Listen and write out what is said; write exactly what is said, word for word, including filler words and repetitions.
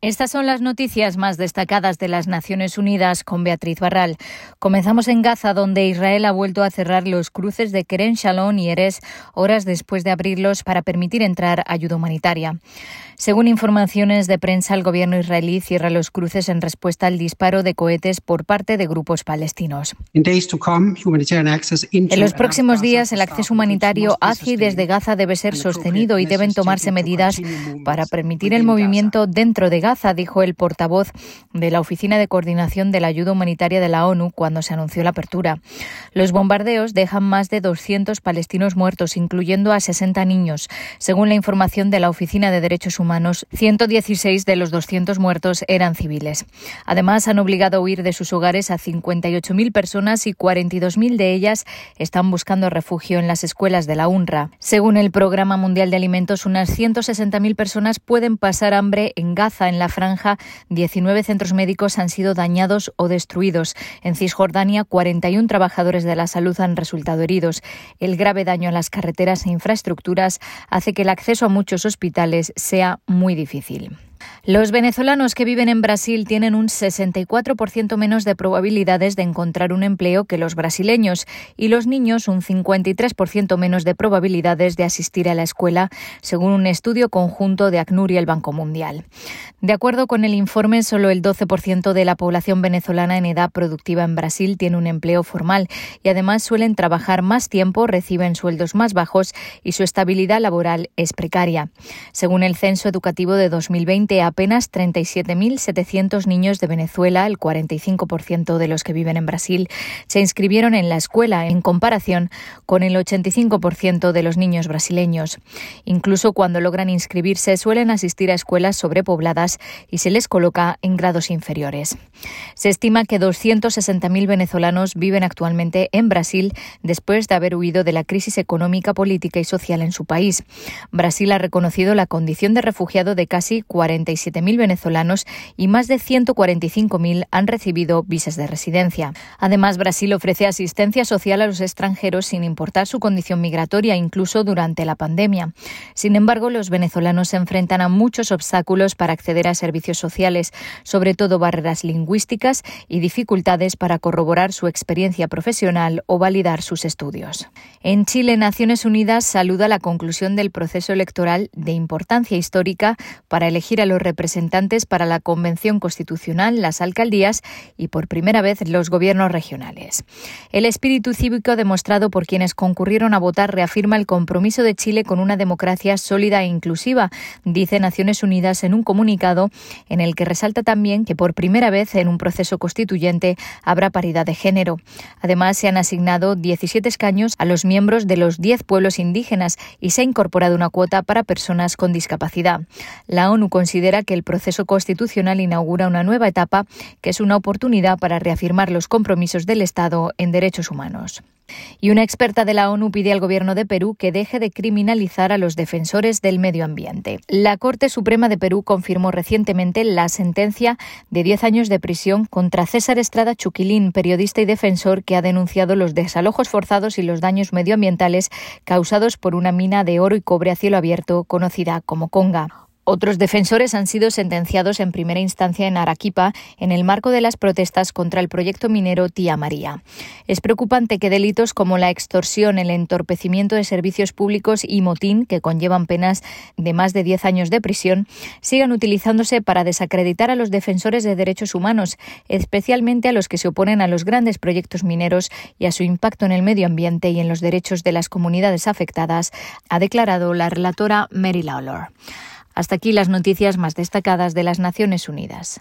Estas son las noticias más destacadas de las Naciones Unidas con Beatriz Barral. Comenzamos en Gaza, donde Israel ha vuelto a cerrar los cruces de Kerem Shalom y Erez horas después de abrirlos para permitir entrar ayuda humanitaria. Según informaciones de prensa, el gobierno israelí cierra los cruces en respuesta al disparo de cohetes por parte de grupos palestinos. En los próximos días, el acceso humanitario hacia y desde Gaza debe ser sostenido y deben tomarse medidas para permitir el movimiento dentro de Gaza. Gaza, dijo el portavoz de la Oficina de Coordinación de la Ayuda Humanitaria de la ONU cuando se anunció la apertura. Los bombardeos dejan más de doscientos palestinos muertos, incluyendo a sesenta niños. Según la información de la Oficina de Derechos Humanos, ciento dieciséis de los doscientos muertos eran civiles. Además, han obligado a huir de sus hogares a cincuenta y ocho mil personas y cuarenta y dos mil de ellas están buscando refugio en las escuelas de la UNRWA. Según el Programa Mundial de Alimentos, unas ciento sesenta mil personas pueden pasar hambre en Gaza. En En la franja, diecinueve centros médicos han sido dañados o destruidos. En Cisjordania, cuarenta y uno trabajadores de la salud han resultado heridos. El grave daño a las carreteras e infraestructuras hace que el acceso a muchos hospitales sea muy difícil. Los venezolanos que viven en Brasil tienen un sesenta y cuatro por ciento menos de probabilidades de encontrar un empleo que los brasileños y los niños un cincuenta y tres por ciento menos de probabilidades de asistir a la escuela, según un estudio conjunto de ACNUR y el Banco Mundial. De acuerdo con el informe, solo el doce por ciento de la población venezolana en edad productiva en Brasil tiene un empleo formal y además suelen trabajar más tiempo, reciben sueldos más bajos y su estabilidad laboral es precaria. Según el Censo Educativo de dos mil veinte, apenas treinta y siete mil setecientos niños de Venezuela, el cuarenta y cinco por ciento de los que viven en Brasil, se inscribieron en la escuela, en comparación con el ochenta y cinco por ciento de los niños brasileños. Incluso cuando logran inscribirse, suelen asistir a escuelas sobrepobladas y se les coloca en grados inferiores. Se estima que doscientos sesenta mil venezolanos viven actualmente en Brasil después de haber huido de la crisis económica, política y social en su país. Brasil ha reconocido la condición de refugiado de casi cuarenta y siete mil venezolanos y más de ciento cuarenta y cinco mil han recibido visas de residencia. Además, Brasil ofrece asistencia social a los extranjeros sin importar su condición migratoria, incluso durante la pandemia. Sin embargo, los venezolanos se enfrentan a muchos obstáculos para acceder a servicios sociales, sobre todo barreras lingüísticas y dificultades para corroborar su experiencia profesional o validar sus estudios. En Chile, Naciones Unidas saluda la conclusión del proceso electoral de importancia histórica para elegir a los representantes para la Convención Constitucional, las alcaldías y, por primera vez, los gobiernos regionales. El espíritu cívico demostrado por quienes concurrieron a votar reafirma el compromiso de Chile con una democracia sólida e inclusiva, dice Naciones Unidas en un comunicado en el que resalta también que, por primera vez en un proceso constituyente, habrá paridad de género. Además, se han asignado diecisiete escaños a los miembros de los diez pueblos indígenas y se ha incorporado una cuota para personas con discapacidad. La ONU considera que el proceso constitucional inaugura una nueva etapa, que es una oportunidad para reafirmar los compromisos del Estado en derechos humanos. Y una experta de la ONU pide al gobierno de Perú que deje de criminalizar a los defensores del medio ambiente. La Corte Suprema de Perú confirmó recientemente la sentencia de diez años de prisión contra César Estrada Chuquilín, periodista y defensor que ha denunciado los desalojos forzados y los daños medioambientales causados por una mina de oro y cobre a cielo abierto conocida como Conga. Otros defensores han sido sentenciados en primera instancia en Arequipa en el marco de las protestas contra el proyecto minero Tía María. Es preocupante que delitos como la extorsión, el entorpecimiento de servicios públicos y motín, que conllevan penas de más de diez años de prisión, sigan utilizándose para desacreditar a los defensores de derechos humanos, especialmente a los que se oponen a los grandes proyectos mineros y a su impacto en el medio ambiente y en los derechos de las comunidades afectadas, ha declarado la relatora Mary Lawlor. Hasta aquí las noticias más destacadas de las Naciones Unidas.